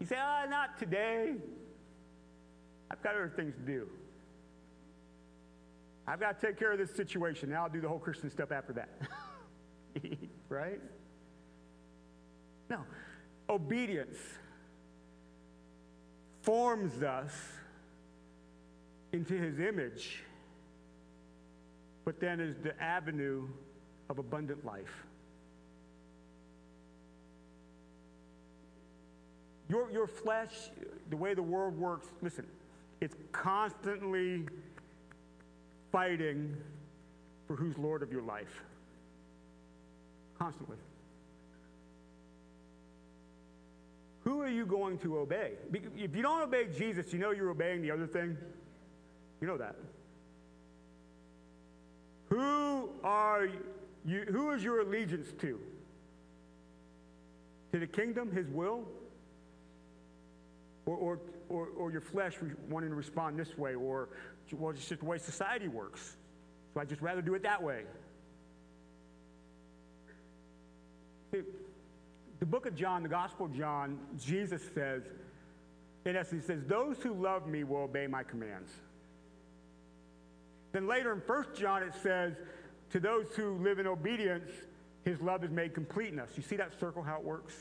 You say, not today. I've got other things to do. I've got to take care of this situation. Now I'll do the whole Christian stuff after that. Right? No. Obedience forms us into his image, but then is the avenue of abundant life. Your flesh, the way the world works, listen, it's constantly fighting for who's Lord of your life. Constantly. Who are you going to obey? If you don't obey Jesus, you know you're obeying the other thing. You know that. Who is your allegiance to? To the kingdom, his will? Or your flesh wanting to respond this way, or, well, it's just the way society works. So I'd just rather do it that way. The book of John, the Gospel of John, Jesus says, in essence, he says, those who love me will obey my commands. Then later in 1 John, it says, to those who live in obedience, his love is made complete in us. You see that circle, how it works?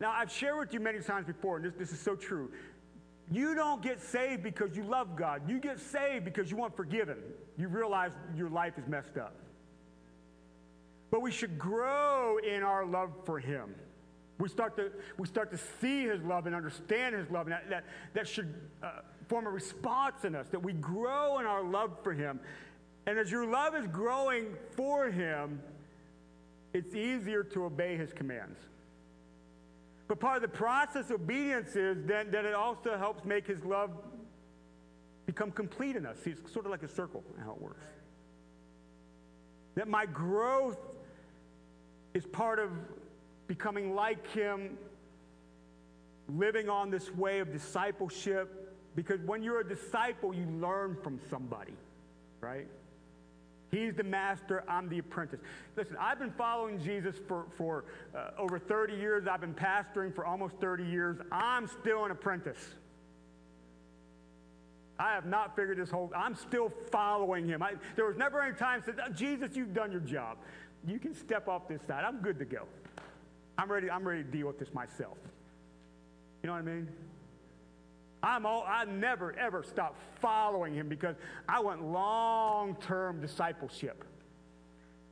Now, I've shared with you many times before, and this is so true. You don't get saved because you love God. You get saved because you want forgiven. You realize your life is messed up. But we should grow in our love for him. We start to see his love and understand his love, and that should form a response in us, that we grow in our love for him. And as your love is growing for him, it's easier to obey his commands. But part of the process of obedience is then that it also helps make his love become complete in us. See, it's sort of like a circle in how it works. That my growth is part of becoming like him, living on this way of discipleship, because when you're a disciple, you learn from somebody, right? He's the master, I'm the apprentice. Listen, I've been following Jesus for over 30 years. I've been pastoring for almost 30 years. I'm still an apprentice. I have not figured this whole, I'm still following him. There was never any time since, Jesus, you've done your job. You can step off this side. I'm good to go. I'm ready to deal with this myself. You know what I mean? I never, ever stop following him because I want long-term discipleship.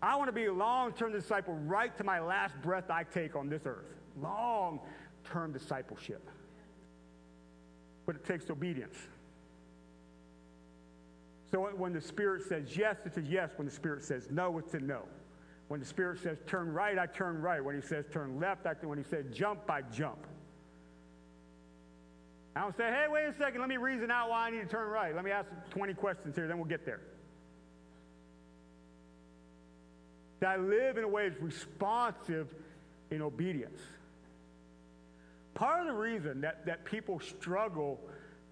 I want to be a long-term disciple right to my last breath I take on this earth. Long-term discipleship. But it takes obedience. So when the Spirit says yes, it's a yes. When the Spirit says no, it's a no. When the Spirit says turn right, I turn right. When he says turn left, when he says jump, I jump. I don't say, hey, wait a second, let me reason out why I need to turn right. Let me ask 20 questions here, then we'll get there. That I live in a way that's responsive in obedience. Part of the reason that people struggle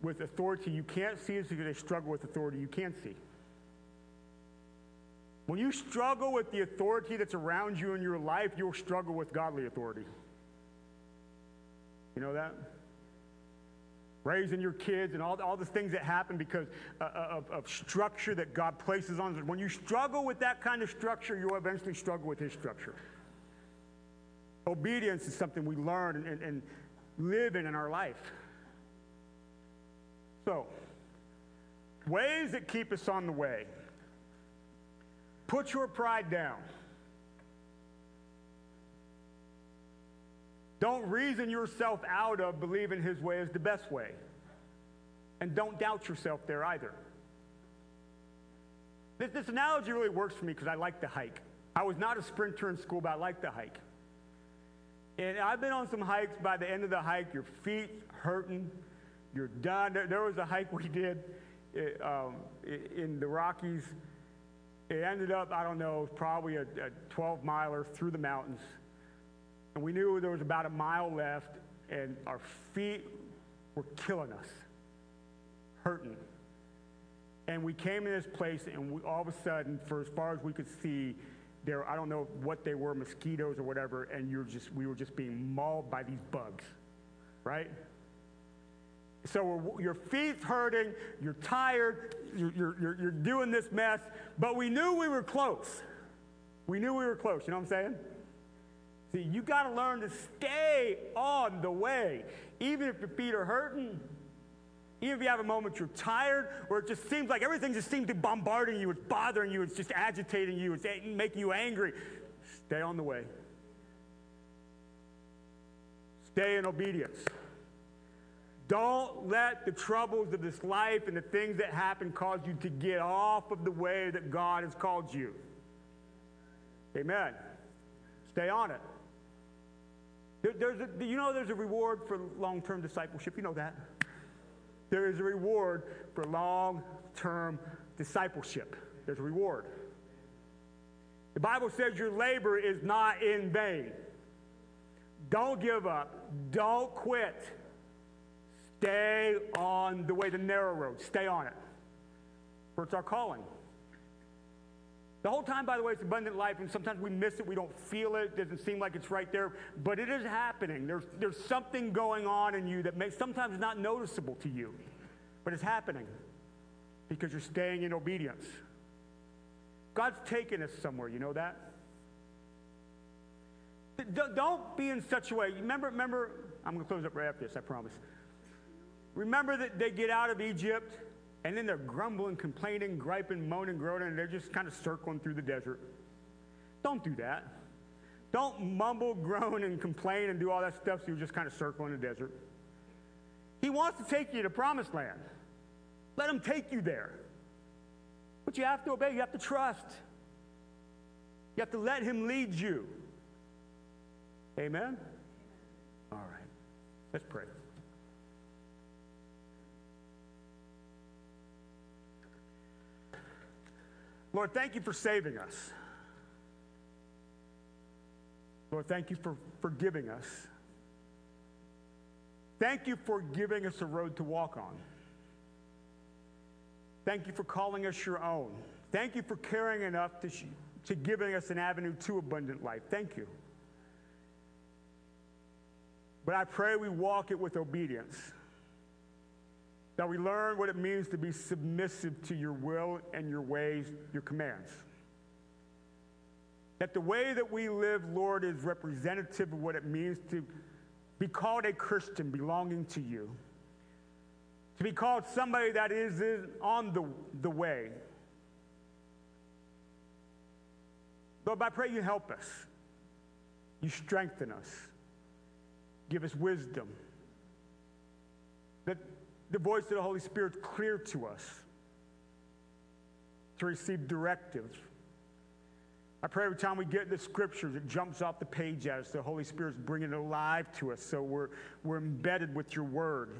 with authority you can't see is because they struggle with authority you can see. When you struggle with the authority that's around you in your life, you'll struggle with godly authority. You know that? Raising your kids and all the things that happen because of structure that God places on them. When you struggle with that kind of structure, you'll eventually struggle with his structure. Obedience is something we learn and live in our life. So, ways that keep us on the way. Put your pride down. Don't reason yourself out of believing his way is the best way. And don't doubt yourself there either. This analogy really works for me because I like to hike. I was not a sprinter in school, but I like to hike. And I've been on some hikes. By the end of the hike, your feet hurting. You're done. There was a hike we did in the Rockies. It ended up, I don't know, probably a 12-miler through the mountains. And we knew there was about a mile left, and our feet were killing us, hurting. And we came in this place, and all of a sudden, for as far as we could see, there, I don't know what they were, mosquitoes or whatever, and we were just being mauled by these bugs, right? So your feet's hurting, you're tired, you're doing this mess, but we knew we were close. We knew we were close, you know what I'm saying? See, you got to learn to stay on the way, even if your feet are hurting, even if you have a moment you're tired, or it just seems like everything just seems to be bombarding you, it's bothering you, it's just agitating you, it's making you angry. Stay on the way. Stay in obedience. Don't let the troubles of this life and the things that happen cause you to get off of the way that God has called you. Amen. Stay on it. There's a reward for long-term discipleship. You know that. There is a reward for long-term discipleship. There's a reward. The Bible says your labor is not in vain. Don't give up. Don't quit. Stay on the way, the narrow road. Stay on it. For it's our calling. The whole time, by the way, it's abundant life, and sometimes we miss it. We don't feel it. It doesn't seem like it's right there, but it is happening. There's something going on in you that may sometimes not noticeable to you, but it's happening because you're staying in obedience. God's taken us somewhere. You know that? Don't be in such a way. Remember, I'm going to close up right after this, I promise. Remember that they get out of Egypt, and then they're grumbling, complaining, griping, moaning, groaning, and they're just kind of circling through the desert. Don't do that. Don't mumble, groan, and complain and do all that stuff so you're just kind of circling the desert. He wants to take you to promised land. Let him take you there. But you have to obey. You have to trust. You have to let him lead you. Amen? All right. Let's pray. Lord, thank you for saving us. Lord, thank you for forgiving us. Thank you for giving us a road to walk on. Thank you for calling us your own. Thank you for caring enough to giving us an avenue to abundant life. Thank you. But I pray we walk it with obedience. That we learn what it means to be submissive to your will and your ways, your commands. That the way that we live, Lord, is representative of what it means to be called a Christian, belonging to you. To be called somebody that is on the way. Lord, I pray you help us. You strengthen us. Give us wisdom. That the voice of the Holy Spirit is clear to us to receive directives. I pray every time we get the scriptures, it jumps off the page at us. The Holy Spirit's bringing it alive to us so we're embedded with your word.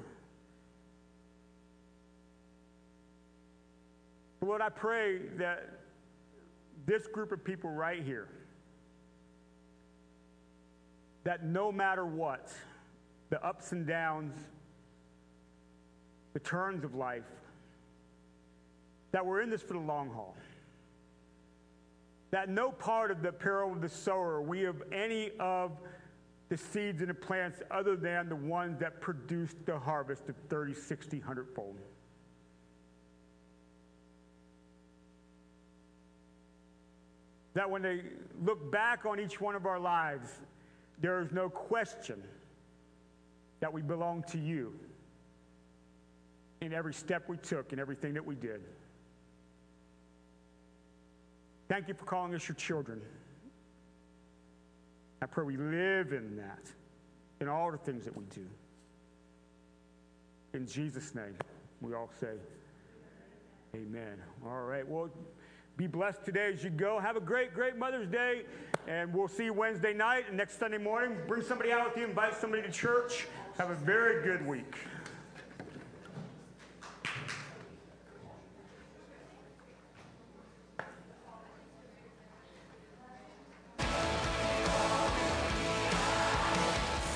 Lord, I pray that this group of people right here, that no matter what, the ups and downs, the turns of life, that we're in this for the long haul. That no part of the peril of the sower, we have any of the seeds and the plants other than the ones that produced the harvest of 30, 60, 100-fold. That when they look back on each one of our lives, there is no question that we belong to you in every step we took and everything that we did. Thank you for calling us your children. I pray we live in that, in all the things that we do. In Jesus' name, we all say amen. All right, well, be blessed today as you go. Have a great, great Mother's Day, and we'll see you Wednesday night and next Sunday morning. Bring somebody out with you, invite somebody to church. Have a very good week.